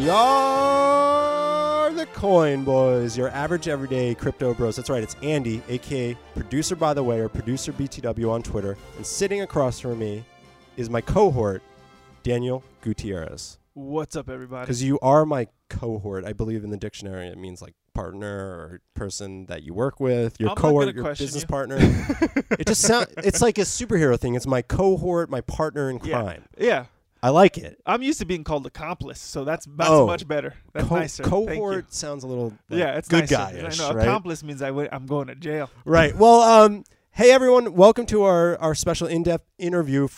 We are the Coin Boys, your average everyday crypto bros. That's right, it's Andy, aka Producer By The Way, or Producer BTW on Twitter. And sitting across from me is my cohort, Daniel Gutierrez. What's up, everybody? Because you are my cohort. I believe in the dictionary it means like partner or person that you work with, your cohort, your business partner. It just sounds, it's like a superhero thing. It's my cohort, my partner in crime. Yeah. I like it. I'm used to being called accomplice, so that's much better. That's nicer. Cohort sounds a little like, it's good guy-ish, I know. Right? Accomplice means I'm going to jail. Right. Well, hey, everyone. Welcome to our special in-depth interview,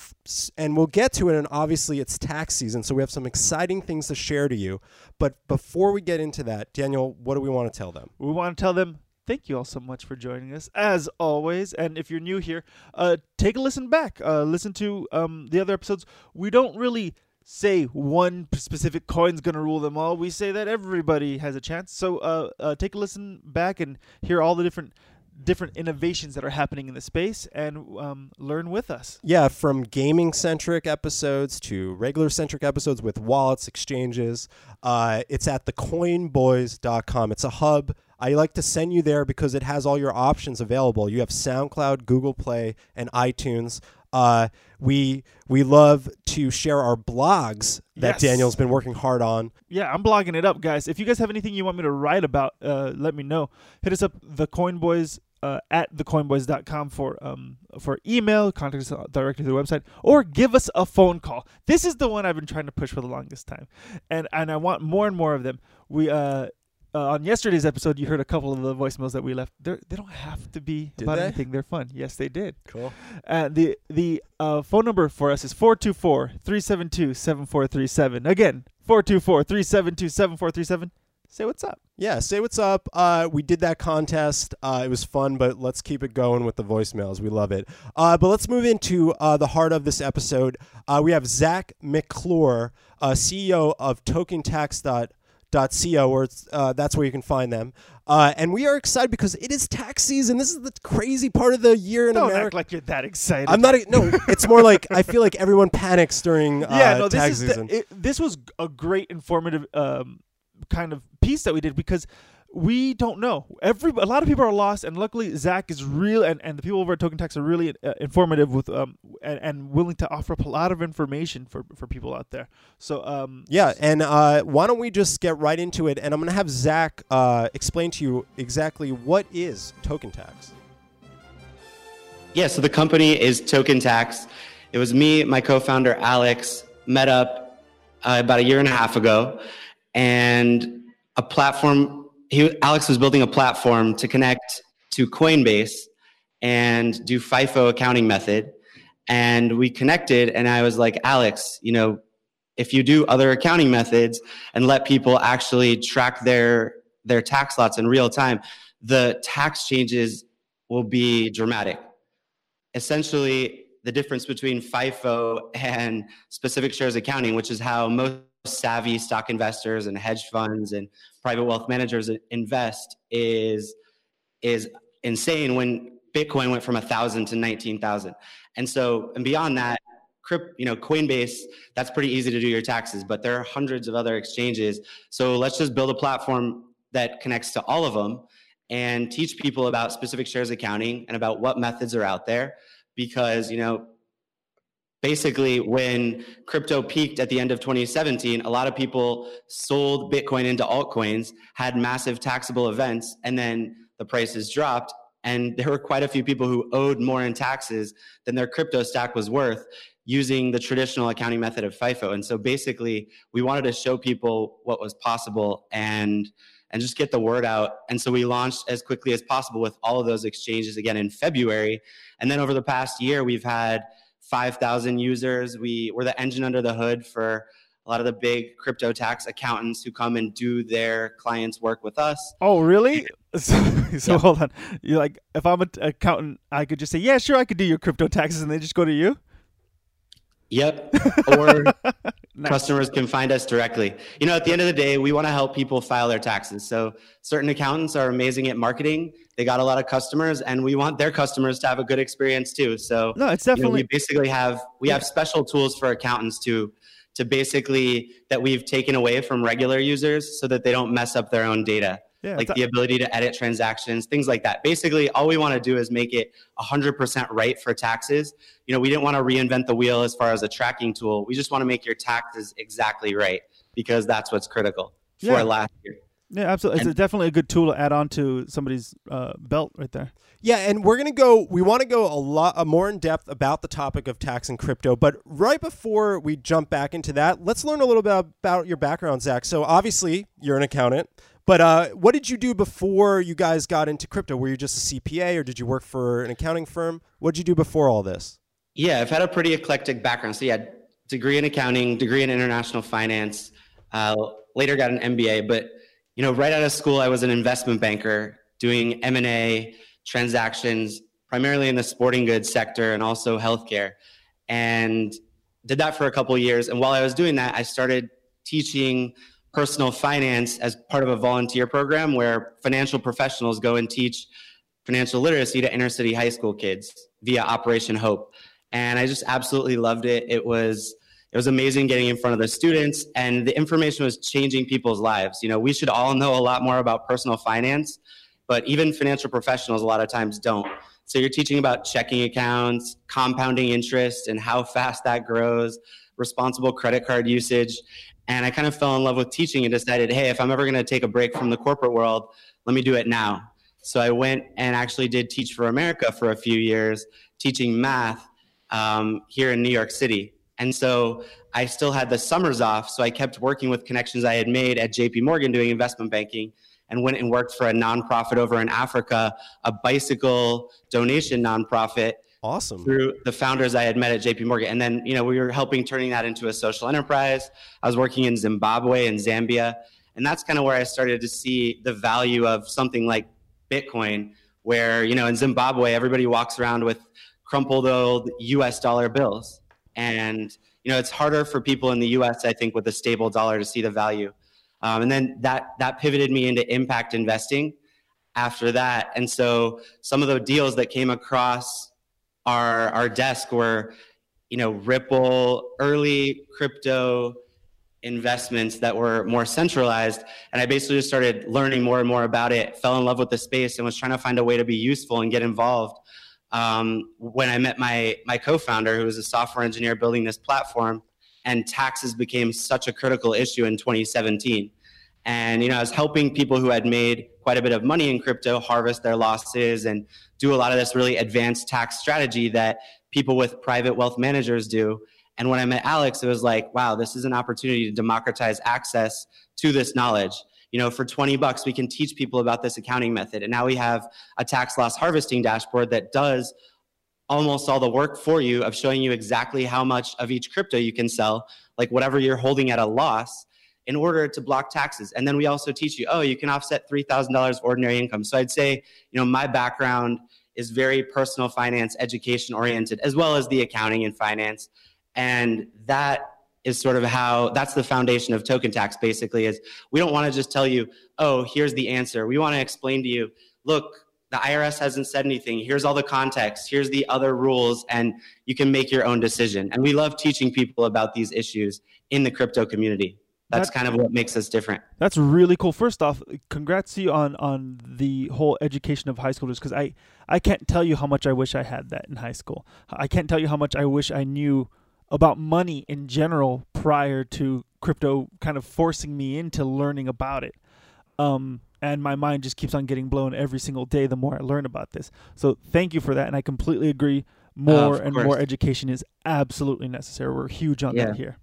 and we'll get to it, and obviously it's tax season, so we have some exciting things to share to you. But before we get into that, Daniel, what do we want to tell them? We want to tell them thank you all so much for joining us, as always. And if you're new here, take a listen back. Listen to the other episodes. We don't really say one specific coin's going to rule them all. We say that everybody has a chance. So take a listen back and hear all the different innovations that are happening in the space and learn with us. Yeah, from gaming-centric episodes to regular-centric episodes with wallets, exchanges. It's at thecoinboys.com. It's a hub. I like to send you there because it has all your options available. You have SoundCloud, Google Play, and iTunes. We love to share our blogs that Daniel's been working hard on. Yeah, I'm blogging it up, guys. If you guys have anything you want me to write about, let me know. Hit us up, The Coin Boys, at thecoinboys.com for email, contact us directly through the website, or give us a phone call. This is the one I've been trying to push for the longest time, and I want more and more of them. We on yesterday's episode, you heard a couple of the voicemails that we left. They don't have to be about anything. They're fun. Yes, they did. Cool. The phone number for us is 424-372-7437. Again, 424-372-7437. Say what's up. Yeah, say what's up. We did that contest. It was fun, but let's keep it going with the voicemails. We love it. But let's move into the heart of this episode. We have Zach McClure, CEO of TokenTax.co, or that's where you can find them. And we are excited because it is tax season. This is the crazy part of the year in America. Don't act like you're that excited. I'm not. No, it's more like I feel like everyone panics during tax season. This was a great informative kind of piece that we did because we don't know. A lot of people are lost, and luckily Zach is real, and the people over at TokenTax are really informative with and willing to offer up a lot of information for people out there. So why don't we just get right into it? And I'm going to have Zach explain to you exactly what is TokenTax. Yeah, so the company is TokenTax. It was me, my co-founder Alex, met up about a year and a half ago, and a platform. Alex was building a platform to connect to Coinbase and do FIFO accounting method. And we connected, and I was like, Alex, if you do other accounting methods and let people actually track their tax lots in real time, the tax changes will be dramatic. Essentially, the difference between FIFO and specific shares accounting, which is how most savvy stock investors and hedge funds and private wealth managers invest, is insane. When Bitcoin went from 1,000 to 19,000, and beyond that, Coinbase, that's pretty easy to do your taxes, but there are hundreds of other exchanges. So let's just build a platform that connects to all of them and teach people about specific shares accounting and about what methods are out there, because basically, when crypto peaked at the end of 2017, a lot of people sold Bitcoin into altcoins, had massive taxable events, and then the prices dropped. And there were quite a few people who owed more in taxes than their crypto stack was worth using the traditional accounting method of FIFO. And so basically, we wanted to show people what was possible and just get the word out. And so we launched as quickly as possible with all of those exchanges again in February. And then over the past year, we've had 5,000 users. We're the engine under the hood for a lot of the big crypto tax accountants who come and do their clients' work with us. Oh, really? So hold on. You're like, if I'm an accountant, I could just say, yeah, sure, I could do your crypto taxes, and they just go to you? Yep. Or customers can find us directly. At the end of the day, we want to help people file their taxes. So certain accountants are amazing at marketing. They got a lot of customers, and we want their customers to have a good experience too. So we have special tools for accountants to to basically that we've taken away from regular users so that they don't mess up their own data. Yeah, like the ability to edit transactions, things like that. Basically, all we want to do is make it 100% right for taxes. You know, we didn't want to reinvent the wheel as far as a tracking tool. We just want to make your taxes exactly right because that's what's critical for last year. Yeah, absolutely. It's definitely a good tool to add on to somebody's belt right there. Yeah, and we're going to go, we want to go a lot more in depth about the topic of tax and crypto. But right before we jump back into that, let's learn a little bit about your background, Zach. So obviously, you're an accountant. But what did you do before you guys got into crypto? Were you just a CPA or did you work for an accounting firm? What did you do before all this? Yeah, I've had a pretty eclectic background. So yeah, degree in accounting, degree in international finance, later got an MBA. But you know, right out of school, I was an investment banker doing M&A transactions, primarily in the sporting goods sector and also healthcare. And did that for a couple of years. And while I was doing that, I started teaching personal finance as part of a volunteer program where financial professionals go and teach financial literacy to inner city high school kids via Operation Hope. And I just absolutely loved it. It was amazing getting in front of the students, and the information was changing people's lives. You know, we should all know a lot more about personal finance, but even financial professionals a lot of times don't. So you're teaching about checking accounts, compounding interest, and how fast that grows, responsible credit card usage. And I kind of fell in love with teaching and decided, hey, if I'm ever going to take a break from the corporate world, let me do it now. So I went and actually did Teach for America for a few years, teaching math here in New York City. And so I still had the summers off, so I kept working with connections I had made at JP Morgan doing investment banking, and went and worked for a nonprofit over in Africa, a bicycle donation nonprofit. Awesome. Through the founders I had met at JP Morgan. And then, you know, we were helping turning that into a social enterprise. I was working in Zimbabwe and Zambia. And that's kind of where I started to see the value of something like Bitcoin, where, you know, in Zimbabwe, everybody walks around with crumpled old US dollar bills. And, you know, it's harder for people in the US, I think, with a stable dollar to see the value. And then that pivoted me into impact investing after that. And so some of the deals that came across our desk were, you know, Ripple, early crypto investments that were more centralized. And I basically just started learning more and more about it, fell in love with the space, and was trying to find a way to be useful and get involved. When I met my co-founder, who was a software engineer building this platform, and taxes became such a critical issue in 2017. And, you know, I was helping people who had made quite a bit of money in crypto harvest their losses and do a lot of this really advanced tax strategy that people with private wealth managers do. And when I met Alex, it was like, wow, this is an opportunity to democratize access to this knowledge. You know, for $20, we can teach people about this accounting method. And now we have a tax loss harvesting dashboard that does almost all the work for you of showing you exactly how much of each crypto you can sell, like whatever you're holding at a loss, in order to block taxes. And then we also teach you, oh, you can offset $3,000 of ordinary income. So I'd say, you know, my background is very personal finance, education oriented, as well as the accounting and finance. And that is sort of how, that's the foundation of TokenTax basically, is we don't want to just tell you, oh, here's the answer. We want to explain to you, look, the IRS hasn't said anything. Here's all the context. Here's the other rules, and you can make your own decision. And we love teaching people about these issues in the crypto community. That's kind of what makes us different. That's really cool. First off, congrats to you on the whole education of high schoolers, because I can't tell you how much I wish I had that in high school. I can't tell you how much I wish I knew about money in general prior to crypto kind of forcing me into learning about it. And my mind just keeps on getting blown every single day the more I learn about this. So thank you for that. And I completely agree. More and more education is absolutely necessary. We're huge on that here.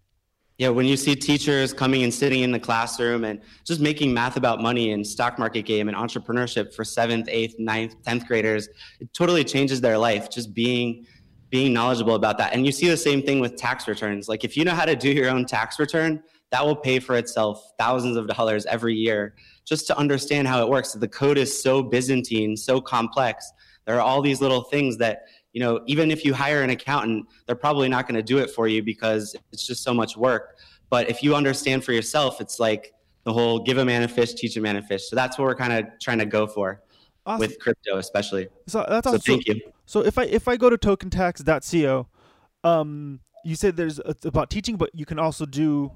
Yeah, when you see teachers coming and sitting in the classroom and just making math about money and stock market game and entrepreneurship for 7th, 8th, 9th, 10th graders, it totally changes their life, just being knowledgeable about that. And you see the same thing with tax returns. Like if you know how to do your own tax return, that will pay for itself thousands of dollars every year just to understand how it works. The code is so Byzantine, so complex. There are all these little things that, you know, even if you hire an accountant, they're probably not going to do it for you because it's just so much work. But if you understand for yourself, it's like the whole give a man a fish, teach a man a fish. So that's what we're kind of trying to go for with crypto, especially. So thank you. So if I go to tokentax.co, you said there's it's about teaching, but you can also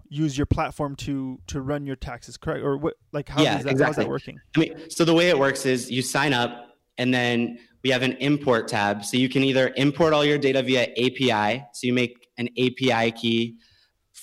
use your platform to run your taxes, correct? Or what? Like how's that working? I mean, so the way it works is you sign up, and then we have an import tab, so you can either import all your data via API. So you make an API key,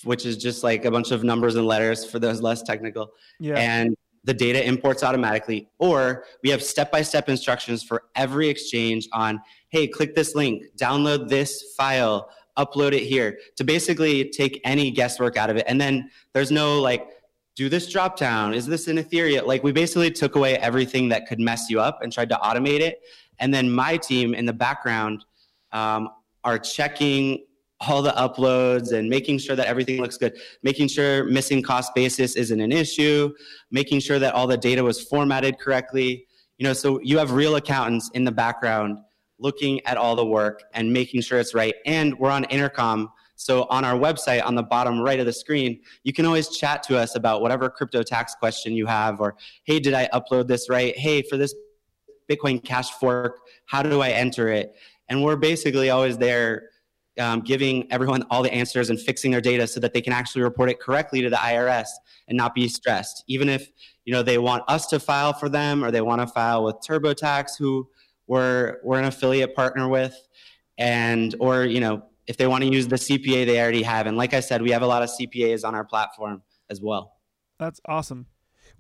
which is just like a bunch of numbers and letters for those less technical. Yeah. And the data imports automatically, or we have step-by-step instructions for every exchange on, hey, click this link, download this file, upload it here, to basically take any guesswork out of it. And then there's no like, do this drop down, is this an Ethereum? Like, we basically took away everything that could mess you up and tried to automate it. And then my team in the background are checking all the uploads and making sure that everything looks good, making sure missing cost basis isn't an issue, making sure that all the data was formatted correctly. You know, so you have real accountants in the background looking at all the work and making sure it's right. And we're on intercom. So on our website, on the bottom right of the screen, you can always chat to us about whatever crypto tax question you have, or, hey, did I upload this right? Hey, for this Bitcoin Cash fork, how do I enter it? And we're basically always there giving everyone all the answers and fixing their data so that they can actually report it correctly to the IRS and not be stressed. Even if, you know, they want us to file for them, or they want to file with TurboTax, who we're an affiliate partner with, and, or, you know, if they want to use the CPA they already have. And like I said, we have a lot of CPAs on our platform as well. That's awesome.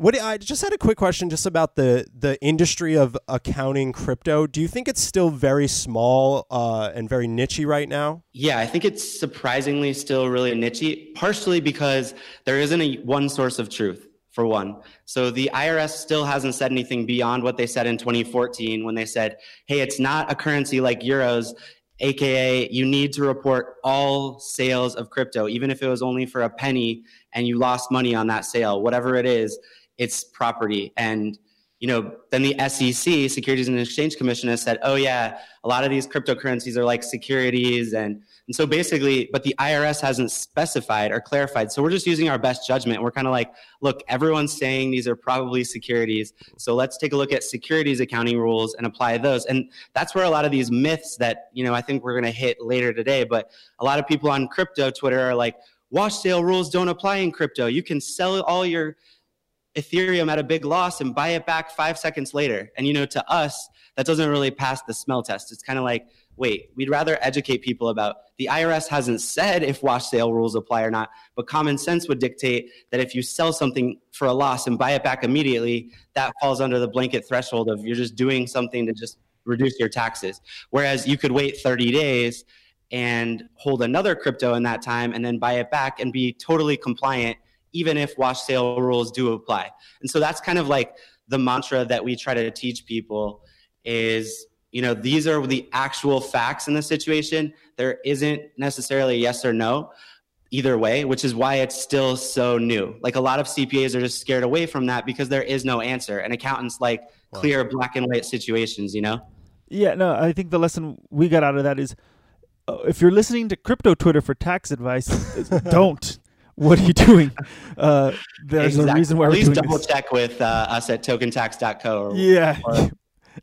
I just had a quick question just about the industry of accounting crypto. Do you think it's still very small and very niche-y right now? Yeah, I think it's surprisingly still really niche-y, partially because there isn't one source of truth, for one. So the IRS still hasn't said anything beyond what they said in 2014 when they said, hey, it's not a currency like euros, AKA you need to report all sales of crypto, even if it was only for a penny and you lost money on that sale, whatever it is. It's property. And, you know, then the SEC, Securities and Exchange Commission, has said, oh yeah, a lot of these cryptocurrencies are like securities. And so basically, but the IRS hasn't specified or clarified. So we're just using our best judgment. We're kind of like, look, everyone's saying these are probably securities. So let's take a look at securities accounting rules and apply those. And that's where a lot of these myths that, you know, I think we're going to hit later today, but a lot of people on crypto Twitter are like, wash sale rules don't apply in crypto. You can sell all your Ethereum at a big loss and buy it back 5 seconds later. And, you know, to us, that doesn't really pass the smell test. It's kind of like, wait, we'd rather educate people about the IRS hasn't said if wash sale rules apply or not, but common sense would dictate that if you sell something for a loss and buy it back immediately, that falls under the blanket threshold of you're just doing something to just reduce your taxes. Whereas you could wait 30 days and hold another crypto in that time and then buy it back and be totally compliant, even if wash sale rules do apply. And so that's kind of like the mantra that we try to teach people is, you know, these are the actual facts in the situation. There isn't necessarily a yes or no either way, which is why it's still so new. Like, a lot of CPAs are just scared away from that because there is no answer. And accountants like clear black and white situations, you know? Yeah, no, I think the lesson we got out of that is if you're listening to crypto Twitter for tax advice, don't. What are you doing? There's exactly. No reason why we're doing this. Please double check with us at TokenTax.co. Or,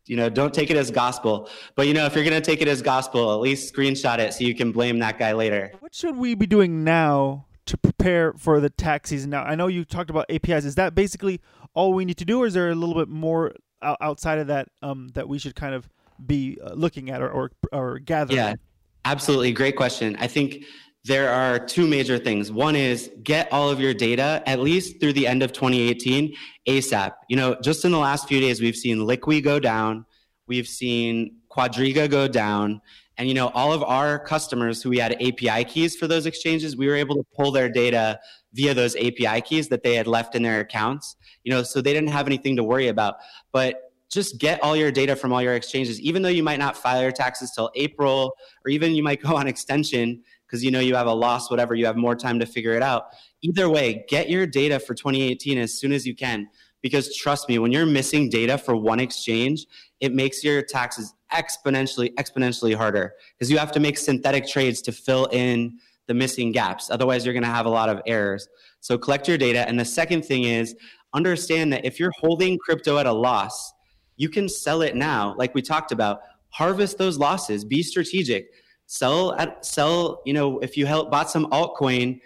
you know, don't take it as gospel. But, you know, if you're going to take it as gospel, at least screenshot it so you can blame that guy later. What should we be doing now to prepare for the tax season? Now, I know you talked about APIs. Is that basically all we need to do, or is there a little bit more outside of that that we should kind of be looking at or gathering? Yeah, absolutely. Great question. I think there are two major things. One is get all of your data, at least through the end of 2018, ASAP. You know, just in the last few days, we've seen Liqui go down. We've seen Quadriga go down. And, you know, all of our customers who we had API keys for those exchanges, we were able to pull their data via those API keys that they had left in their accounts. You know, so they didn't have anything to worry about. But just get all your data from all your exchanges, even though you might not file your taxes till April, or even you might go on extension, because, you know, you have a loss, whatever, you have more time to figure it out. Either way, get your data for 2018 as soon as you can, because trust me, when you're missing data for one exchange, it makes your taxes exponentially harder, because you have to make synthetic trades to fill in the missing gaps. Otherwise, you're going to have a lot of errors. So collect your data. And the second thing is understand that if you're holding crypto at a loss, you can sell it now, like we talked about. Harvest those losses. Be strategic. Sell, you know, if you bought some altcoin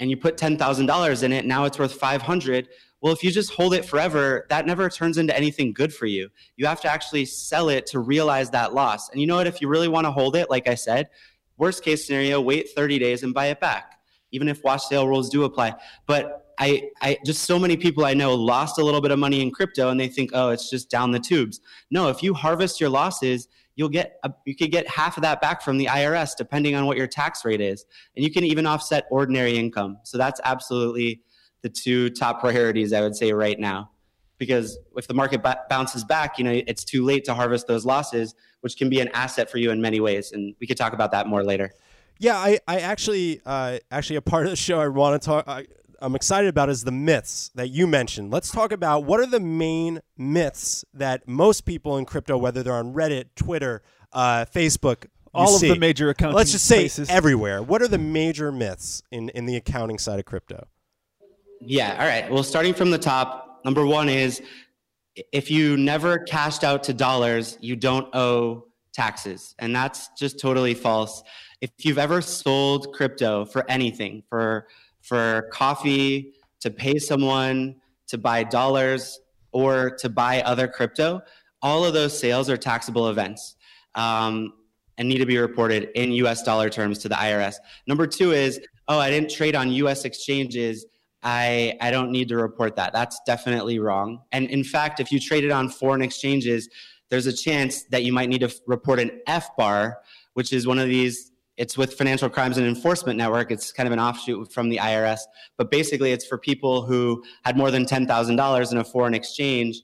and you put $10,000 in it, now it's worth $500. Well, if you just hold it forever, that never turns into anything good for you. You have to actually sell it to realize that loss. And you know what? If you really want to hold it, like I said, worst case scenario, wait 30 days and buy it back, even if wash sale rules do apply. But I just so many people I know lost a little bit of money in crypto and they think, oh, it's just down the tubes. No, if you harvest your losses, you could get half of that back from the IRS, depending on what your tax rate is. And you can even offset ordinary income. So that's absolutely the two top priorities I would say right now, because if the market bounces back, you know, it's too late to harvest those losses, which can be an asset for you in many ways. And we could talk about that more later. Yeah, I actually a part of the show I want to talk. I'm excited about is the myths that you mentioned. Let's talk about what are the main myths that most people in crypto, whether they're on Reddit, Twitter, Facebook, all of the major accounting places. Let's just say everywhere. What are the major myths in the accounting side of crypto? Yeah. All right. Well, starting from the top, number one is if you never cashed out to dollars, you don't owe taxes. And that's just totally false. If you've ever sold crypto for anything, for coffee, to pay someone, to buy dollars, or to buy other crypto, all of those sales are taxable events and need to be reported in US dollar terms to the IRS. Number two is, oh, I didn't trade on US exchanges. I don't need to report that. That's definitely wrong. And in fact, if you traded on foreign exchanges, there's a chance that you might need to report an FBAR, which is one of these. It's with Financial Crimes and Enforcement Network. It's kind of an offshoot from the IRS. But basically, it's for people who had more than $10,000 in a foreign exchange.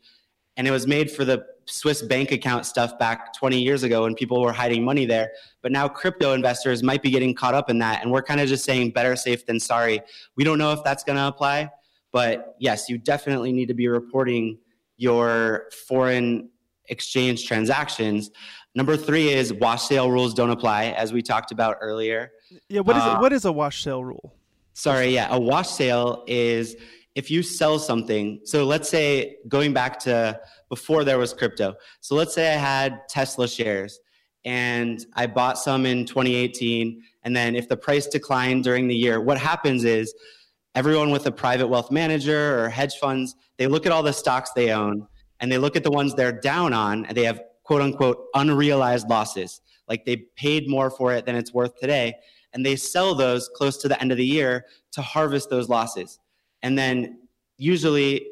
And it was made for the Swiss bank account stuff back 20 years ago when people were hiding money there. But now crypto investors might be getting caught up in that. And we're kind of just saying better safe than sorry. We don't know if that's going to apply. But yes, you definitely need to be reporting your foreign exchange transactions. Number three is wash sale rules don't apply, as we talked about earlier. Yeah, what is a wash sale rule? Sorry, yeah. A wash sale is if you sell something. So let's say, going back to before there was crypto. So let's say I had Tesla shares and I bought some in 2018. And then if the price declined during the year, what happens is everyone with a private wealth manager or hedge funds, they look at all the stocks they own and they look at the ones they're down on and they have quote unquote unrealized losses, like they paid more for it than it's worth today. And they sell those close to the end of the year to harvest those losses. And then usually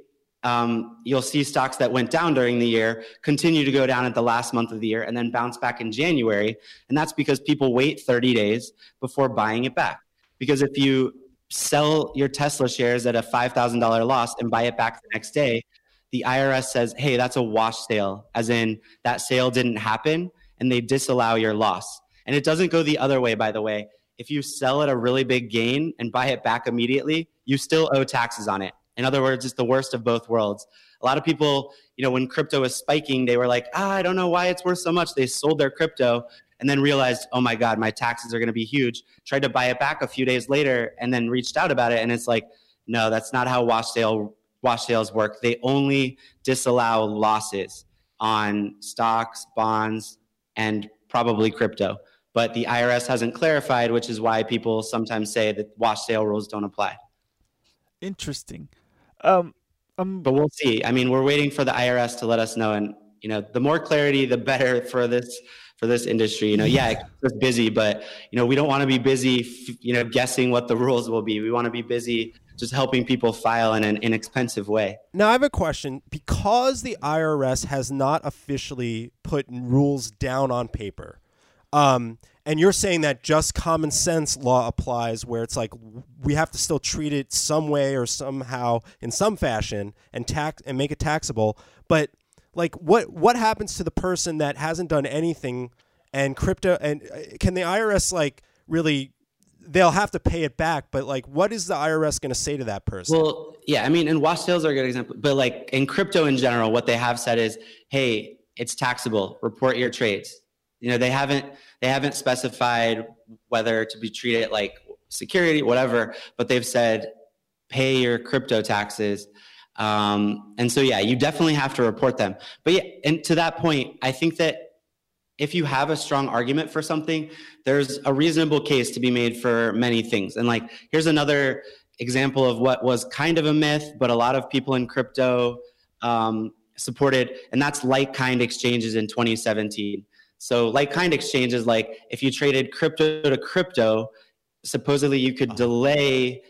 you'll see stocks that went down during the year continue to go down at the last month of the year and then bounce back in January. And that's because people wait 30 days before buying it back. Because if you sell your Tesla shares at a $5,000 loss and buy it back the next day, the IRS says, hey, that's a wash sale, as in that sale didn't happen, and they disallow your loss. And it doesn't go the other way, by the way. If you sell at a really big gain and buy it back immediately, you still owe taxes on it. In other words, it's the worst of both worlds. A lot of people, you know, when crypto was spiking, they were like, I don't know why it's worth so much. They sold their crypto and then realized, oh my God, my taxes are going to be huge. Tried to buy it back a few days later and then reached out about it. And it's like, no, that's not how wash sales work. They only disallow losses on stocks, bonds, and probably crypto. But the IRS hasn't clarified, which is why people sometimes say that wash sale rules don't apply. Interesting. But we'll see. I mean, we're waiting for the IRS to let us know. And, you know, the more clarity, the better for this industry. You know, yeah, it keeps us busy, but, you know, we don't want to be busy, you know, guessing what the rules will be. We want to be busy just helping people file in an inexpensive way. Now, I have a question. Because the IRS has not officially put rules down on paper, and you're saying that just common sense law applies, where it's like we have to still treat it some way or somehow in some fashion and tax and make it taxable. But like, what happens to the person that hasn't done anything and crypto? And can the IRS like really? They'll have to pay it back, but like, what is the IRS going to say to that person? Well, yeah, I mean, and wash sales are a good example, but like in crypto in general, what they have said is, hey, it's taxable. Report your trades. You know, they haven't specified whether to be treated like security, whatever, but they've said pay your crypto taxes. And so, yeah, you definitely have to report them. But yeah, and to that point, I think that if you have a strong argument for something, there's a reasonable case to be made for many things. And like, here's another example of what was kind of a myth, but a lot of people in crypto supported, and that's like-kind exchanges in 2017. So like-kind exchanges, like if you traded crypto to crypto, supposedly you could delay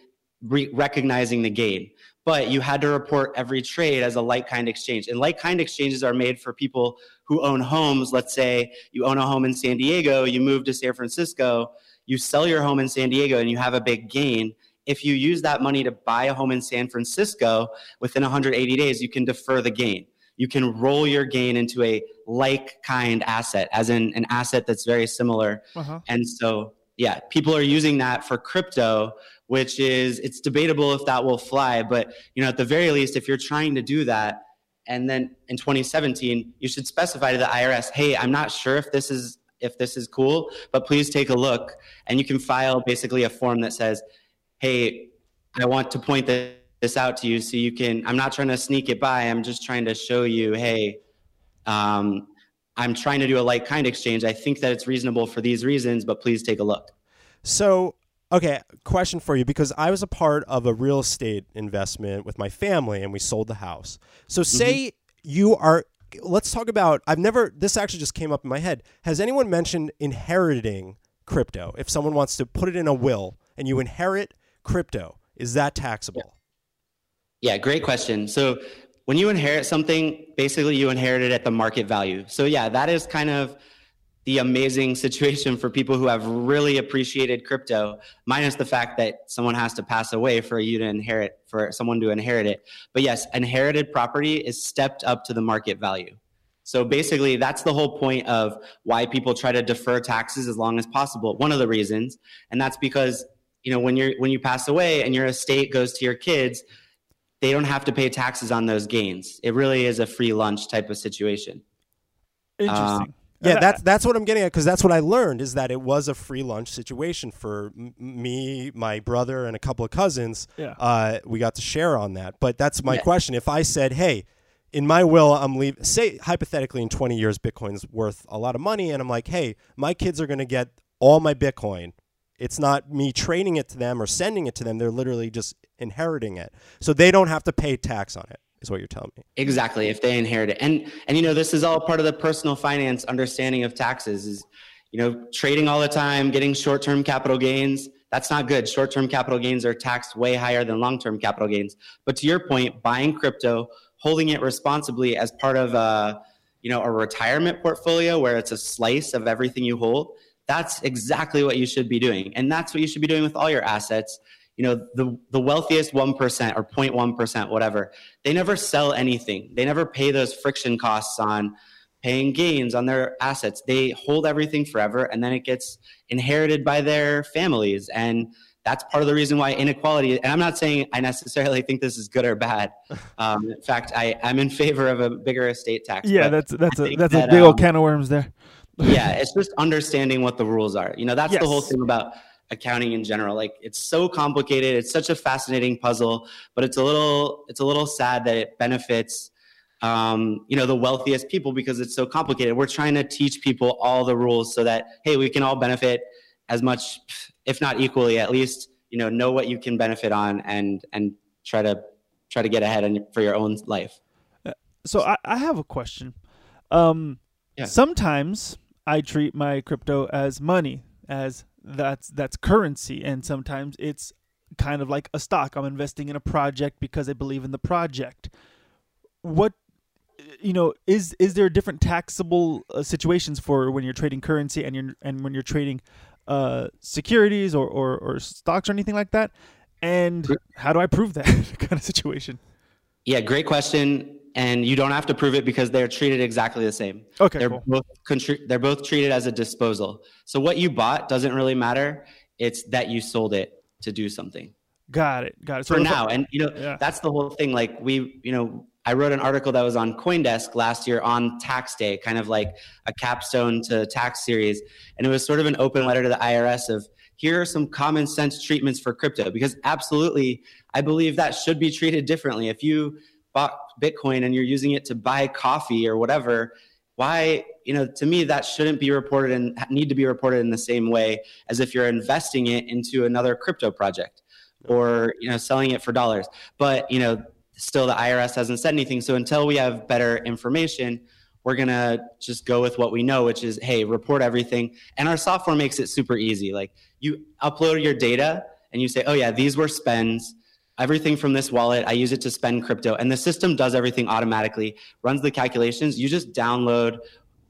recognizing the gain, but you had to report every trade as a like-kind exchange. And like-kind exchanges are made for people who own homes. Let's say you own a home in San Diego, you move to San Francisco, you sell your home in San Diego and you have a big gain. If you use that money to buy a home in San Francisco, within 180 days, you can defer the gain. You can roll your gain into a like-kind asset, as in an asset that's very similar. And so, yeah, people are using that for crypto, which is, it's debatable if that will fly. But, you know, at the very least, if you're trying to do that, and then in 2017, you should specify to the IRS, hey, I'm not sure if this is cool, but please take a look. And you can file basically a form that says, hey, I want to point this out to you so you can, I'm not trying to sneak it by. I'm just trying to show you, hey, I'm trying to do a like-kind exchange. I think that it's reasonable for these reasons, but please take a look. So, okay, question for you, because I was a part of a real estate investment with my family and we sold the house. So say you are, let's talk about, this actually just came up in my head. Has anyone mentioned inheriting crypto? If someone wants to put it in a will and you inherit crypto, is that taxable? Yeah, great question. So when you inherit something, basically you inherit it at the market value. So yeah, that is kind of the amazing situation for people who have really appreciated crypto, minus the fact that someone has to pass away for someone to inherit it. But yes, inherited property is stepped up to the market value. So basically, that's the whole point of why people try to defer taxes as long as possible. One of the reasons, and that's because, you know, when you pass away and your estate goes to your kids, they don't have to pay taxes on those gains. It really is a free lunch type of situation. Interesting. Yeah, that's what I'm getting at, because that's what I learned, is that it was a free lunch situation for me, my brother, and a couple of cousins. Yeah. We got to share on that. But that's my question. If I said, hey, in my will, I'm leaving, say hypothetically in 20 years, Bitcoin's worth a lot of money, and I'm like, hey, my kids are going to get all my Bitcoin. It's not me trading it to them or sending it to them. They're literally just inheriting it. So they don't have to pay tax on it, is what you're telling me. Exactly, if they inherit it. And you know, this is all part of the personal finance understanding of taxes is, you know, trading all the time, getting short-term capital gains. That's not good. Short-term capital gains are taxed way higher than long-term capital gains. But to your point, buying crypto, holding it responsibly as part of a retirement portfolio where it's a slice of everything you hold, that's exactly what you should be doing. And that's what you should be doing with all your assets. You know, the wealthiest 1% or 0.1%, whatever, they never sell anything. They never pay those friction costs on paying gains on their assets. They hold everything forever, and then it gets inherited by their families. And that's part of the reason why inequality, and I'm not saying I necessarily think this is good or bad. In fact, I'm in favor of a bigger estate tax. Yeah, that's a big old can of worms there. Yeah, it's just understanding what the rules are. You know, that's the whole thing about accounting in general. Like, it's so complicated. It's such a fascinating puzzle, but it's a little sad that it benefits, the wealthiest people because it's so complicated. We're trying to teach people all the rules so that, hey, we can all benefit as much, if not equally, at least, you know what you can benefit on and try to get ahead for your own life. So I have a question. Sometimes I treat my crypto as money, as that's currency, and sometimes it's kind of like a stock. I'm investing in a project because I believe in the project. What, you know, is there different taxable situations for when you're trading currency and when you're trading securities or stocks or anything like that? And how do I prove that kind of situation? Yeah, great question. And you don't have to prove it because they're treated exactly the same. Okay, they're both treated as a disposal. So what you bought doesn't really matter. It's that you sold it to do something. Got it. So for now, that's the whole thing. Like I wrote an article that was on CoinDesk last year on tax day, kind of like a capstone to tax series. And it was sort of an open letter to the IRS of, here are some common sense treatments for crypto, because absolutely, I believe that should be treated differently. If you bought Bitcoin and you're using it to buy coffee or whatever, Why, you know, to me, that shouldn't be reported and need to be reported in the same way as if you're investing it into another crypto project or, you know, selling it for dollars. But, you know, still the IRS hasn't said anything. So until we have better information, we're going to just go with what we know, which is, hey, report everything. And our software makes it super easy. Like, you upload your data and you say, oh yeah, these were spends. Everything from this wallet, I use it to spend crypto. And the system does everything automatically, runs the calculations. You just download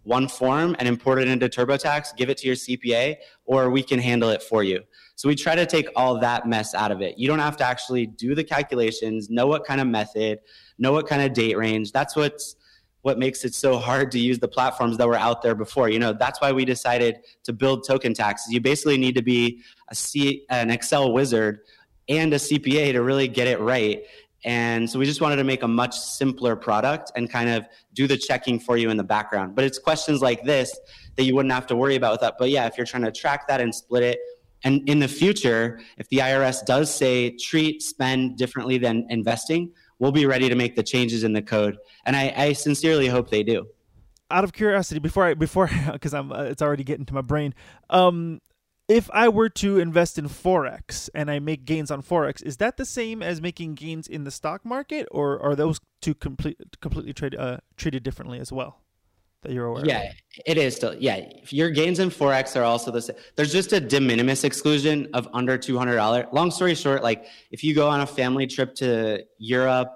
one form and import it into TurboTax, give it to your CPA, or we can handle it for you. So we try to take all that mess out of it. You don't have to actually do the calculations, know what kind of method, know what kind of date range. That's what makes it so hard to use the platforms that were out there before. You know, that's why we decided to build TokenTax. You basically need to be an Excel wizard and a CPA to really get it right. And so we just wanted to make a much simpler product and kind of do the checking for you in the background. But it's questions like this that you wouldn't have to worry about with that. But yeah, if you're trying to track that and split it, and in the future, if the IRS does say treat spend differently than investing, we'll be ready to make the changes in the code. And I sincerely hope they do. Out of curiosity, before because I'm it's already getting to my brain. If I were to invest in Forex and I make gains on Forex, is that the same as making gains in the stock market, or are those two completely treated differently as well that you're aware of? It is still. Yeah. Your gains in Forex are also the same. There's just a de minimis exclusion of under $200. Long story short, like if you go on a family trip to Europe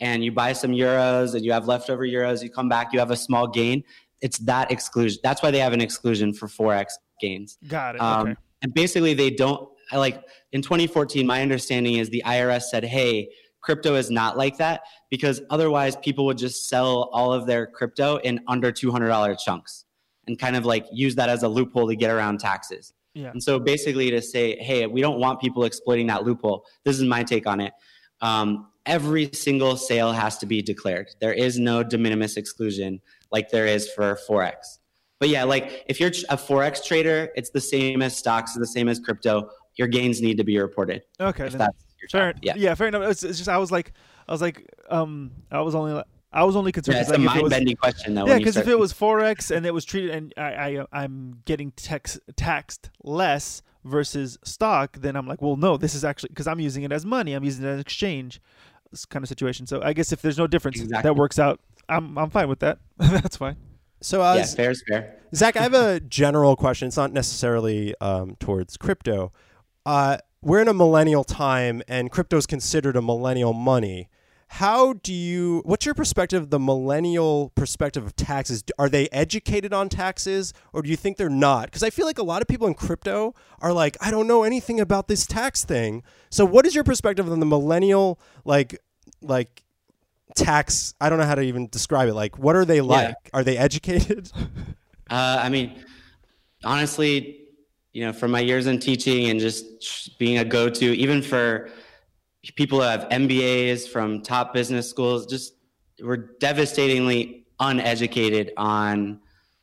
and you buy some euros and you have leftover euros, you come back, you have a small gain. It's that exclusion. That's why they have an exclusion for Forex gains. Got it. Okay. And basically they don't, like in 2014, my understanding is the IRS said, hey, crypto is not like that, because otherwise people would just sell all of their crypto in under $200 chunks and kind of like use that as a loophole to get around taxes. Yeah. And so basically to say, hey, we don't want people exploiting that loophole. This is my take on it. Every single sale has to be declared. There is no de minimis exclusion like there is for Forex. But yeah, like if you're a Forex trader, it's the same as stocks, the same as crypto. Your gains need to be reported. Okay. If that's your fair, yeah, fair enough. It's just I was only concerned. Yeah, it's like a mind-bending question though. Yeah, because if it was Forex and it was treated, and I'm getting taxed less versus stock, then I'm like, well, no, this is actually because I'm using it as money. I'm using it as exchange, this kind of situation. So I guess if there's no difference, that works out. I'm fine with that. That's fine. So fair is fair. Zach, I have a general question. It's not necessarily towards crypto. We're in a millennial time, and crypto is considered a millennial money. What's your perspective, the millennial perspective of taxes? Are they educated on taxes, or do you think they're not? Because I feel like a lot of people in crypto are like, I don't know anything about this tax thing. So what is your perspective on the millennial, like tax? I don't know how to even describe it. Like, what are they like? Yeah. Are they educated? I mean, honestly, you know, from my years in teaching and just being a go-to, even for people who have MBAs from top business schools, just we're devastatingly uneducated on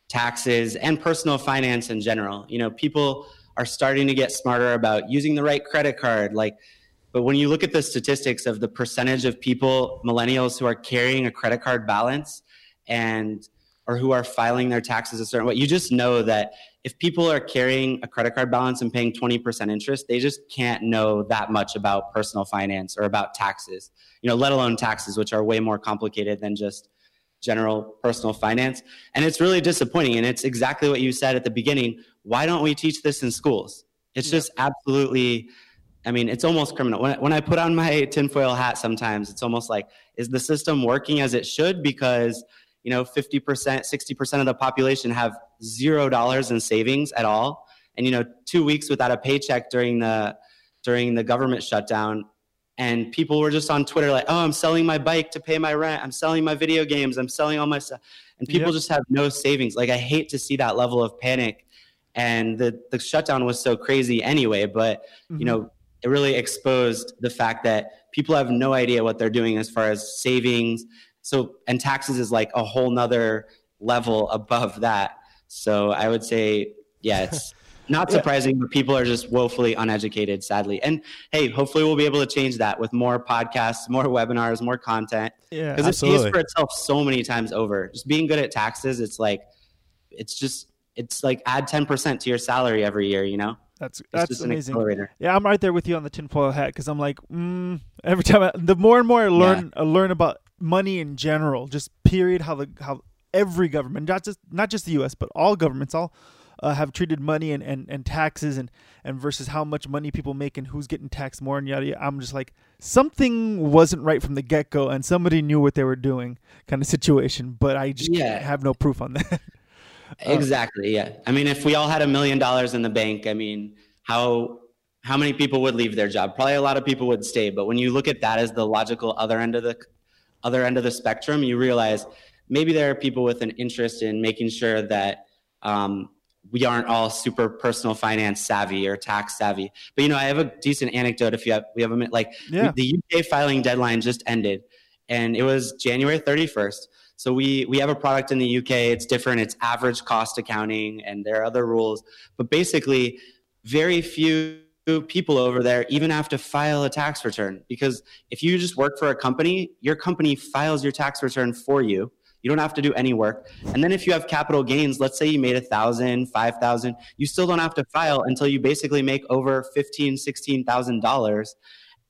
taxes and personal finance in general. You know, people are starting to get smarter about using the right credit card, but when you look at the statistics of the percentage of people, millennials, who are carrying a credit card balance or who are filing their taxes a certain way, you just know that if people are carrying a credit card balance and paying 20% interest, they just can't know that much about personal finance or about taxes, you know, let alone taxes, which are way more complicated than just general personal finance. And it's really disappointing. And it's exactly what you said at the beginning. Why don't we teach this in schools? It's just absolutely... I mean, it's almost criminal. When I put on my tinfoil hat sometimes, it's almost like, is the system working as it should? Because, you know, 50%, 60% of the population have $0 in savings at all. And, you know, 2 weeks without a paycheck during the government shutdown. And people were just on Twitter like, oh, I'm selling my bike to pay my rent. I'm selling my video games. I'm selling all my stuff. And people just have no savings. Like, I hate to see that level of panic. And the shutdown was so crazy anyway. But, you know, it really exposed the fact that people have no idea what they're doing as far as savings. So, and taxes is like a whole nother level above that. So I would say, yeah, it's Not surprising, but people are just woefully uneducated, sadly. And hey, hopefully we'll be able to change that with more podcasts, more webinars, more content. Yeah, because it pays for itself so many times over. Just being good at taxes, it's like add 10% to your salary every year, you know? That's just amazing. An accelerator. Yeah, I'm right there with you on the tinfoil hat because I'm like, every time the more and more I learn about money in general, just period, how every government, not just the U.S., but all governments, have treated money and taxes and versus how much money people make and who's getting taxed more and yada yada. I'm just like, something wasn't right from the get-go and somebody knew what they were doing kind of situation, but I just have no proof on that. Exactly. Yeah. I mean, if we all had $1 million in the bank, I mean, how many people would leave their job? Probably a lot of people would stay. But when you look at that as the logical other end of the spectrum, you realize maybe there are people with an interest in making sure that, we aren't all super personal finance savvy or tax savvy. But, you know, I have a decent anecdote. The UK filing deadline just ended and it was January 31st. So we have a product in the UK. It's different. It's average cost accounting and there are other rules, but basically very few people over there even have to file a tax return, because if you just work for a company, your company files your tax return for you. You don't have to do any work. And then if you have capital gains, let's say you made 1,000, 5,000, you still don't have to file until you basically make over $15,000, $16,000.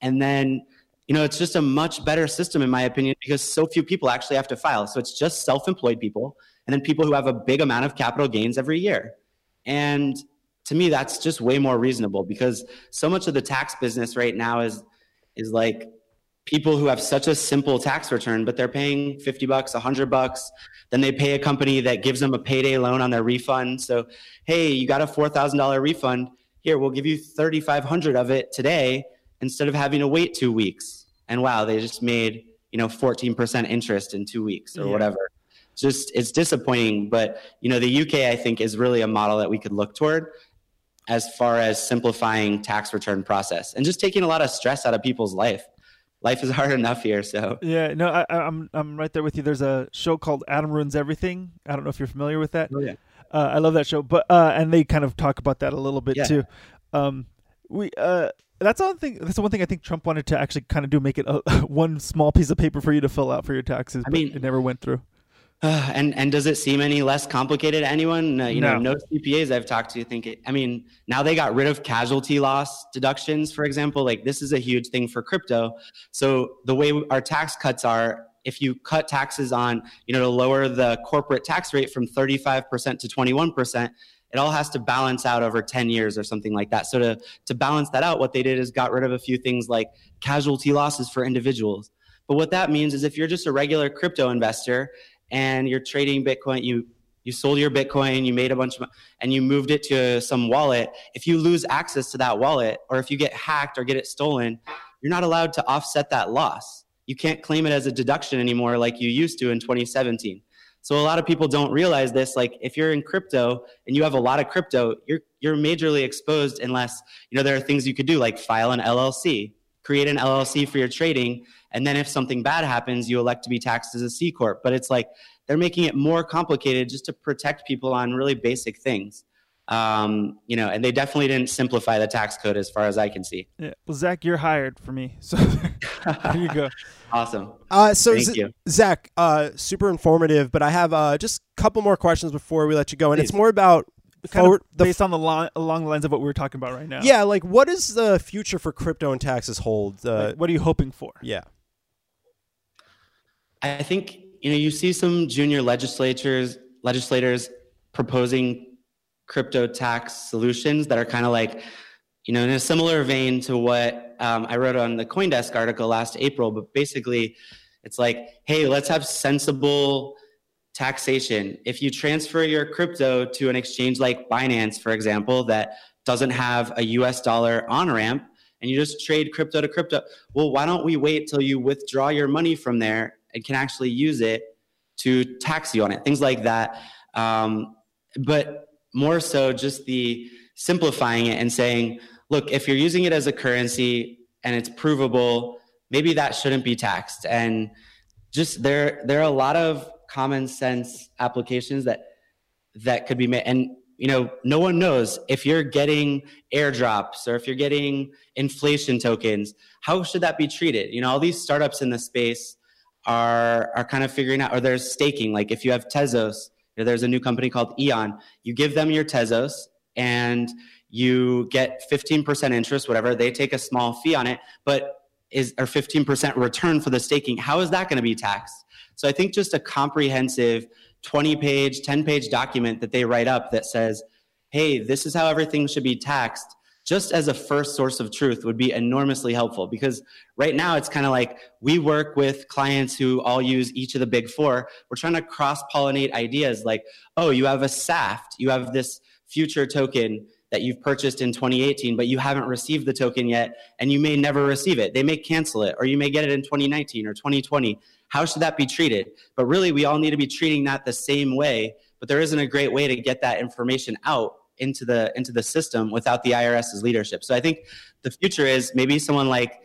And then, you know, it's just a much better system in my opinion, because so few people actually have to file. So it's just self-employed people and then people who have a big amount of capital gains every year. And to me, that's just way more reasonable, because so much of the tax business right now is like, people who have such a simple tax return, but they're paying $50, $100. Then they pay a company that gives them a payday loan on their refund. So, hey, you got a $4,000 refund. Here, we'll give you $3,500 of it today instead of having to wait 2 weeks. And wow, they just made, 14% interest in 2 weeks or whatever. It's disappointing. But, the UK, I think, is really a model that we could look toward as far as simplifying tax return process and just taking a lot of stress out of people's life. Life is hard enough here, so. Yeah, no, I'm right there with you. There's a show called Adam Ruins Everything. I don't know if you're familiar with that. Oh, yeah. I love that show, but and they kind of talk about that a little bit too. That's the one thing I think Trump wanted to actually kind of do, make it one small piece of paper for you to fill out for your taxes. I mean, it never went through. And does it seem any less complicated to anyone? No CPAs I've talked to think it. I mean, now they got rid of casualty loss deductions, for example. Like, this is a huge thing for crypto. So the way our tax cuts are, if you cut taxes on, to lower the corporate tax rate from 35% to 21%, it all has to balance out over 10 years or something like that. So to balance that out, what they did is got rid of a few things like casualty losses for individuals. But what that means is if you're just a regular crypto investor and you're trading Bitcoin, you sold your Bitcoin, you made a bunch of money, and you moved it to some wallet. If you lose access to that wallet, or if you get hacked or get it stolen, you're not allowed to offset that loss. You can't claim it as a deduction anymore like you used to in 2017. So a lot of people don't realize this. Like, if you're in crypto and you have a lot of crypto, you're majorly exposed unless, there are things you could do, like file an LLC, create an LLC for your trading. And then if something bad happens, you elect to be taxed as a C Corp. But it's like they're making it more complicated just to protect people on really basic things. And they definitely didn't simplify the tax code as far as I can see. Yeah. Well, Zach, you're hired for me. So there you go. Awesome. Thank you. Zach, super informative, but I have just a couple more questions before we let you go. And Please. It's more about based on along the lines of what we were talking about right now. Yeah. Like, what does the future for crypto and taxes hold? What are you hoping for? Yeah. I think, you see some junior legislators proposing crypto tax solutions that are kind of like, in a similar vein to what I wrote on the CoinDesk article last April. But basically, it's like, hey, let's have sensible taxation. If you transfer your crypto to an exchange like Binance, for example, that doesn't have a US dollar on-ramp, and you just trade crypto to crypto, well, why don't we wait till you withdraw your money from there and can actually use it to tax you on it, things like that. But more so just the simplifying it and saying, look, if you're using it as a currency and it's provable, maybe that shouldn't be taxed. And just there are a lot of common sense applications that could be made. And you know, no one knows if you're getting airdrops or if you're getting inflation tokens, how should that be treated? You know, all these startups in the space are kind of figuring out, or there's staking. Like if you have Tezos, you know, there's a new company called Eon, you give them your Tezos and you get 15% interest, whatever, they take a small fee on it, but or 15% return for the staking. How is that going to be taxed? So I think just a comprehensive 20-page, 10-page document that they write up that says, hey, this is how everything should be taxed, just as a first source of truth would be enormously helpful. Because right now it's kind of like we work with clients who all use each of the big four. We're trying to cross-pollinate ideas like, oh, you have a SAFT, you have this future token that you've purchased in 2018, but you haven't received the token yet, and you may never receive it. They may cancel it, or you may get it in 2019 or 2020. How should that be treated? But really, we all need to be treating that the same way, but there isn't a great way to get that information out into the system without the IRS's leadership. So I think the future is maybe someone like,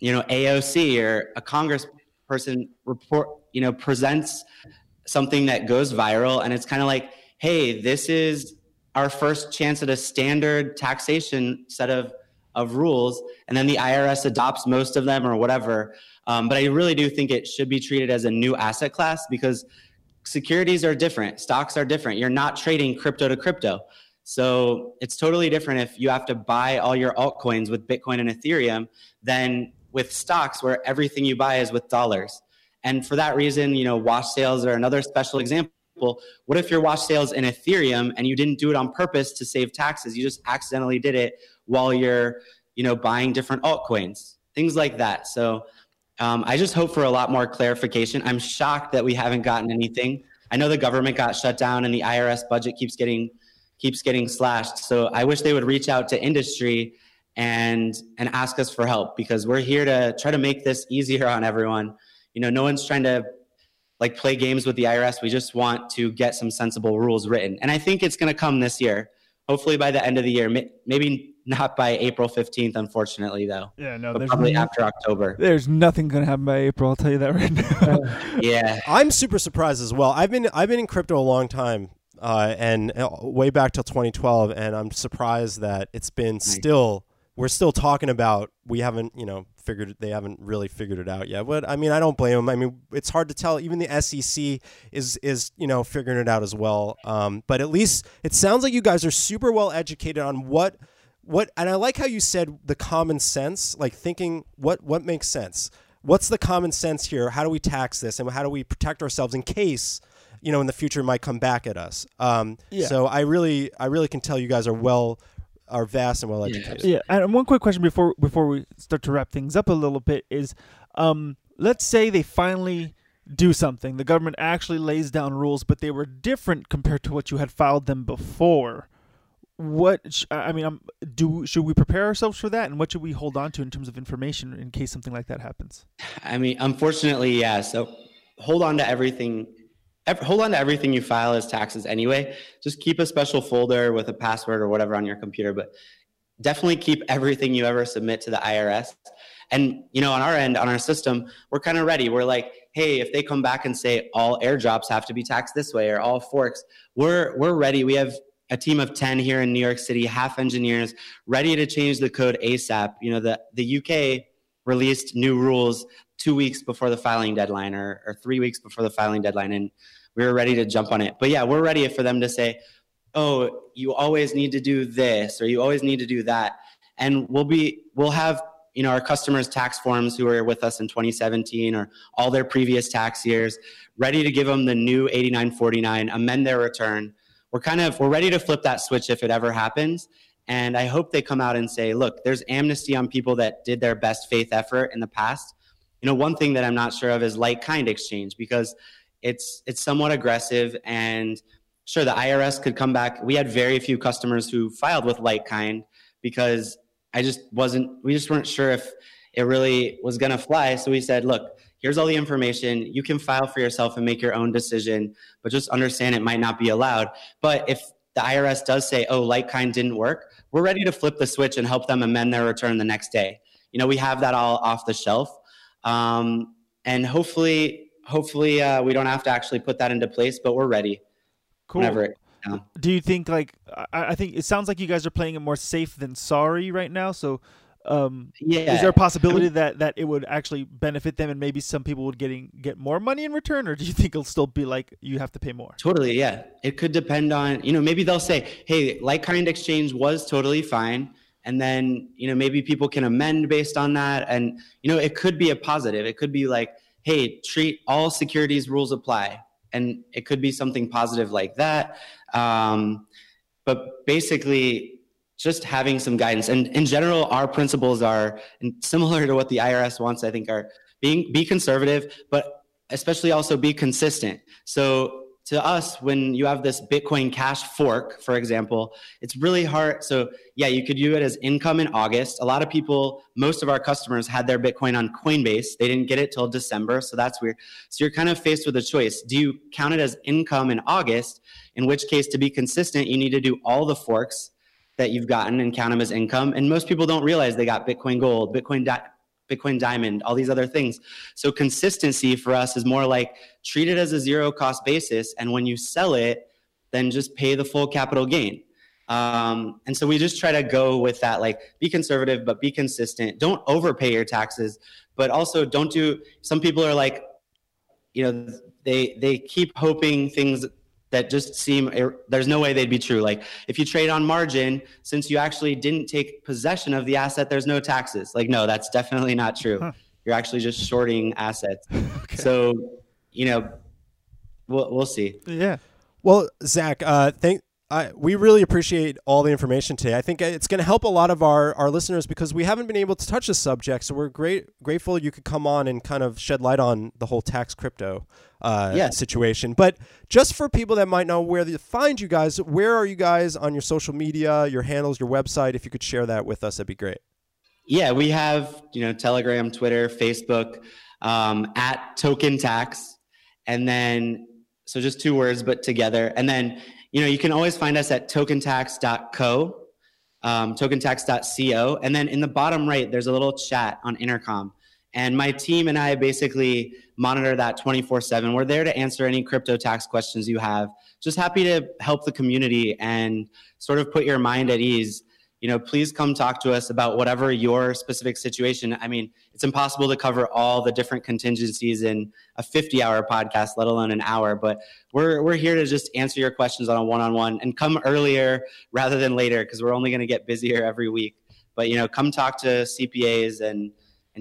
you know, AOC or a congressperson presents something that goes viral, and it's kind of like, hey, this is our first chance at a standard taxation set of rules, and then the IRS adopts most of them or whatever. But I really do think it should be treated as a new asset class because securities are different. Stocks are different. You're not trading crypto to crypto. So it's totally different if you have to buy all your altcoins with Bitcoin and Ethereum than with stocks where everything you buy is with dollars. And for that reason, you know, wash sales are another special example. What if your wash sales in Ethereum and you didn't do it on purpose to save taxes? You just accidentally did it while you're, you know, buying different altcoins, things like that. So I just hope for a lot more clarification. I'm shocked that we haven't gotten anything. I know the government got shut down and the IRS budget keeps getting slashed. So I wish they would reach out to industry and ask us for help because we're here to try to make this easier on everyone. You know, no one's trying to like play games with the IRS. We just want to get some sensible rules written. And I think it's going to come this year, hopefully by the end of the year, maybe not by April 15th, unfortunately, though. Yeah, no, but probably after October. There's nothing going to happen by April. I'll tell you that right now. Yeah. I'm super surprised as well. I've been in crypto a long time and way back till 2012. And I'm surprised that it's been we're still talking about, we haven't, you know, they haven't really figured it out yet. But I mean, I don't blame them. I mean, it's hard to tell. Even the SEC is you know, figuring it out as well. But at least it sounds like you guys are super well educated on what. And I like how you said the common sense, like thinking what makes sense. What's the common sense here? How do we tax this, and how do we protect ourselves in case, you know, in the future it might come back at us? Yeah. So I really can tell you guys are vast and well educated. Yeah, and one quick question before we start to wrap things up a little bit is, let's say they finally do something. The government actually lays down rules, but they were different compared to what you had filed them before. Should we prepare ourselves for that, and what should we hold on to in terms of information in case something like that happens? I mean, unfortunately, yeah. So hold on to everything. Hold on to everything you file as taxes anyway. Just keep a special folder with a password or whatever on your computer, but definitely keep everything you ever submit to the IRS. And, you know, on our end, on our system, we're kind of ready. We're like, hey, if they come back and say all airdrops have to be taxed this way or all forks, we're ready. We have a team of 10 here in New York City, half engineers, ready to change the code ASAP. You know, the UK released new rules 2 weeks before the filing deadline or 3 weeks before the filing deadline, and we were ready to jump on it. But yeah, we're ready for them to say, oh, you always need to do this or you always need to do that. And we'll have, you know, our customers' tax forms who were with us in 2017 or all their previous tax years, ready to give them the new 8949, amend their return. We're ready to flip that switch if it ever happens. And I hope they come out and say, look, there's amnesty on people that did their best faith effort in the past. You know, one thing that I'm not sure of is like-kind exchange, because it's somewhat aggressive. And sure, the IRS could come back. We had very few customers who filed with like-kind because we just weren't sure if it really was going to fly. So we said, look, here's all the information. You can file for yourself and make your own decision, but just understand it might not be allowed. But if the IRS does say, oh, like-kind didn't work, we're ready to flip the switch and help them amend their return the next day. You know, we have that all off the shelf. And hopefully we don't have to actually put that into place, but we're ready. Cool. Whenever it now. Do you think, like, I think it sounds like you guys are playing it more safe than sorry right now. So is there a possibility that it would actually benefit them and maybe some people would get more money in return? Or do you think it'll still be like you have to pay more? Totally. Yeah. It could depend on, maybe they'll say, hey, like-kind exchange was totally fine. And then, maybe people can amend based on that. And, it could be a positive. It could be like, hey, treat all securities rules apply. And it could be something positive like that. But basically, just having some guidance. And in general, our principles are similar to what the IRS wants, I think, are be conservative, but especially also be consistent. So to us, when you have this Bitcoin Cash fork, for example, it's really hard. So yeah, you could view it as income in August. A lot of people, most of our customers had their Bitcoin on Coinbase. They didn't get it till December, so that's weird. So you're kind of faced with a choice. Do you count it as income in August? In which case, to be consistent, you need to do all the forks that you've gotten and count them as income. And most people don't realize they got Bitcoin Gold, Bitcoin Diamond, all these other things. So consistency for us is more like treat it as a zero cost basis. And when you sell it, then just pay the full capital gain. And so we just try to go with that, like be conservative, but be consistent. Don't overpay your taxes, but also don't do, some people are like, they keep hoping things that just seem, there's no way they'd be true. Like if you trade on margin, since you actually didn't take possession of the asset, there's no taxes. Like, no, that's definitely not true. Huh. You're actually just shorting assets. Okay. So, we'll see. Yeah. Well, Zach, we really appreciate all the information today. I think it's going to help a lot of our listeners because we haven't been able to touch this subject. So we're grateful you could come on and kind of shed light on the whole tax crypto situation. But just for people that might know where to find you guys, where are you guys on your social media, your handles, your website? If you could share that with us, that'd be great. Yeah, we have Telegram, Twitter, Facebook, at TokenTax. And then, so just two words, but together. And then, you can always find us at tokentax.co, tokentax.co. And then in the bottom right, there's a little chat on intercom. And my team and I basically monitor that 24/7. We're there to answer any crypto tax questions you have. Just happy to help the community and sort of put your mind at ease. Please come talk to us about whatever your specific situation. I mean, it's impossible to cover all the different contingencies in a 50-hour podcast, let alone an hour. But we're here to just answer your questions on a one-on-one. And come earlier rather than later because we're only going to get busier every week. But, come talk to CPAs and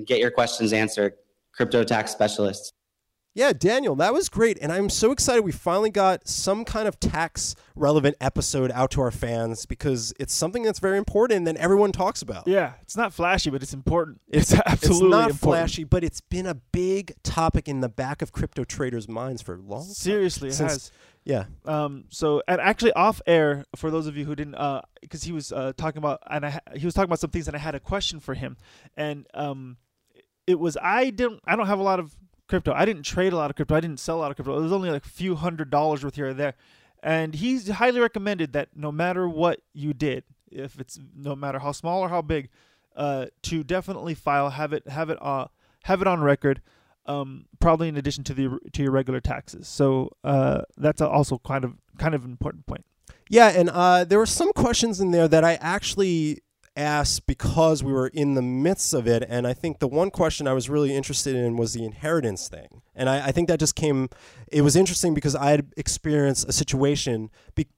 get your questions answered, crypto tax specialists. Yeah, Daniel, that was great. And I'm so excited we finally got some kind of tax-relevant episode out to our fans because it's something that's very important and everyone talks about. Yeah, it's not flashy, but it's important. It's absolutely important. It's not flashy, but it's been a big topic in the back of crypto traders' minds for a long time. Seriously, it has. Yeah. So, and actually off air, for those of you who didn't, because he was talking about, he was talking about some things and I had a question for him. And it was, I don't have a lot of crypto. I didn't trade a lot of crypto. I didn't sell a lot of crypto. It was only like a few $100s worth here or there. And he's highly recommended that no matter what you did, if it's no matter how small or how big, to definitely file, have it on record. Probably in addition to your regular taxes. So that's also kind of an important point. Yeah, and there were some questions in there that I actually asked because we were in the midst of it, and I think the one question I was really interested in was the inheritance thing. And I think that just came, it was interesting because I had experienced a situation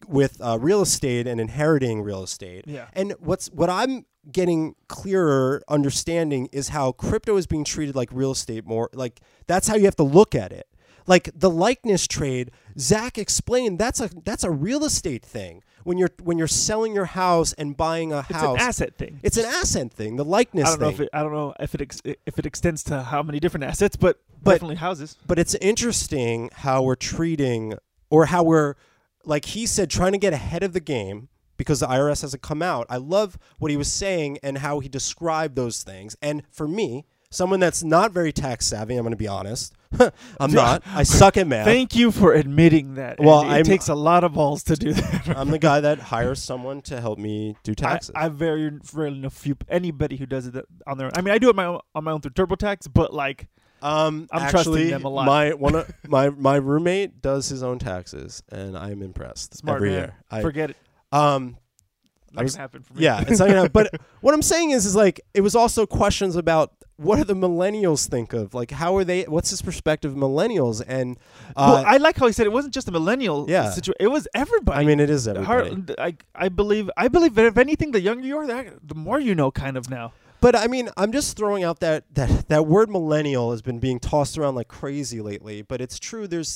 with real estate and inheriting real estate. Yeah. And what I'm getting clearer understanding is how crypto is being treated like real estate more. Like that's how you have to look at it. Like the likeness trade, Zach explained that's a real estate thing. When you're selling your house and buying a house, it's an asset thing. It's an asset thing. The likeness thing. I don't know if it extends to how many different assets, but definitely houses. But it's interesting how we're treating, or how we're, like he said, trying to get ahead of the game because the IRS hasn't come out. I love what he was saying and how he described those things. And for me, someone that's not very tax savvy, I'm going to be honest. I'm not. I suck at math. Thank you for admitting that. Well, it takes a lot of balls to do that. I'm the guy that hires someone to help me do taxes. I very rarely know anybody who does it on their own. I mean, I do it on my own through TurboTax, but like I'm actually trusting them a lot. My roommate does his own taxes, and I'm impressed. Smart every man. Year. Forget it. Not gonna happen for me. Yeah, it's not gonna happen. But what I'm saying is like it was also questions about what do the millennials think of, like how are they? What's his perspective of millennials? And well, I like how he said it wasn't just a millennial. Yeah, it was everybody. I mean, it is everybody. I believe that if anything, the younger you are, the more you know, kind of now. But I mean, I'm just throwing out that word millennial has been being tossed around like crazy lately. But it's true. There's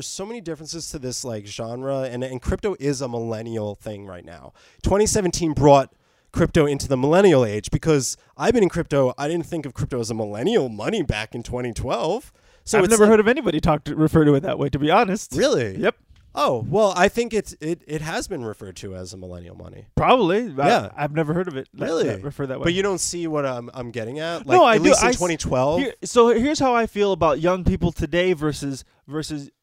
so many differences to this like genre, and crypto is a millennial thing right now. 2017 brought crypto into the millennial age because I've been in crypto. I didn't think of crypto as a millennial money back in 2012. So I've never heard of anybody refer to it that way, to be honest. Really? Yep. Oh, well, I think it has been referred to as a millennial money. Probably. Yeah. I've never heard of it. Really? Referred that way. But you don't see what I'm getting at? Like, no, I do. At least in 2012. So here's how I feel about young people today versus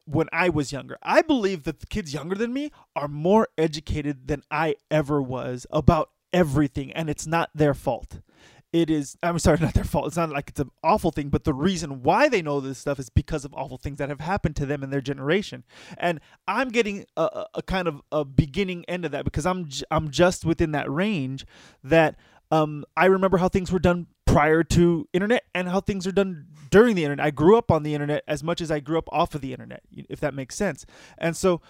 when I was younger. I believe that the kids younger than me are more educated than I ever was about everything, and it's not their fault. Not their fault. It's not like it's an awful thing, but the reason why they know this stuff is because of awful things that have happened to them in their generation. And I'm getting a kind of a beginning end of that because I'm just within that range that I remember how things were done prior to internet and how things are done during the internet. I grew up on the internet as much as I grew up off of the internet, if that makes sense. And so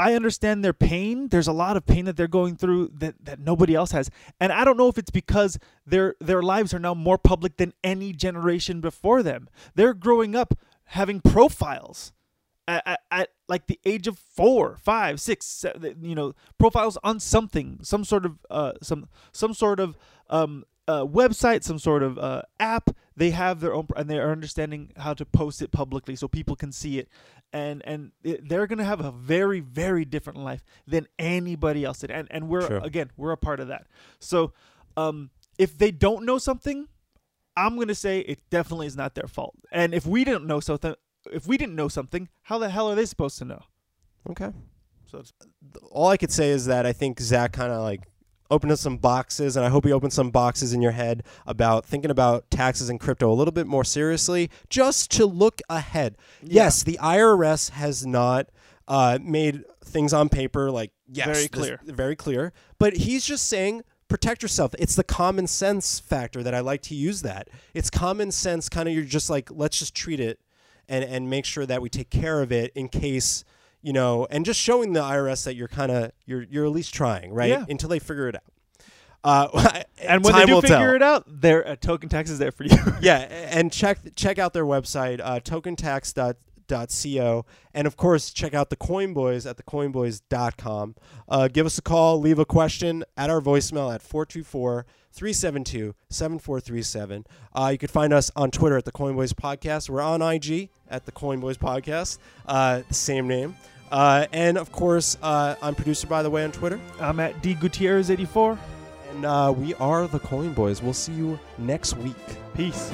I understand their pain. There's a lot of pain that they're going through that nobody else has. And I don't know if it's because their lives are now more public than any generation before them. They're growing up having profiles at like the age of 4, 5, 6, 7, profiles on something, some sort of website, some sort of app. They have their own, and they are understanding how to post it publicly so people can see it. And they're going to have a very, very different life than anybody else did. And we're, sure. Again, we're a part of that. So if they don't know something, I'm going to say it definitely is not their fault. And if we didn't know something, how the hell are they supposed to know? Okay. So all I could say is that I think Zach kind of like opened up some boxes, and I hope he opened some boxes in your head about thinking about taxes and crypto a little bit more seriously, just to look ahead. Yeah. Yes, the IRS has not made things on paper like very clear. But he's just saying protect yourself. It's the common sense factor that I like to use. That it's common sense. Kind of you're just like let's just treat it and make sure that we take care of it in case. And just showing the IRS that you're at least trying, right? Yeah. Until they figure it out. And when they do figure it out, their TokenTax is there for you. Yeah, and check out their website, tokentax.co, and of course check out the Coin Boys at thecoinboys.com. Give us a call, leave a question at our voicemail at 424-372-7437. You can find us on Twitter at the Coin Boys Podcast. We're on IG at the Coin Boys Podcast, the same name. And of course, I'm producer, by the way, on Twitter. I'm at DGutierrez84. And we are the Coin Boys. We'll see you next week. Peace.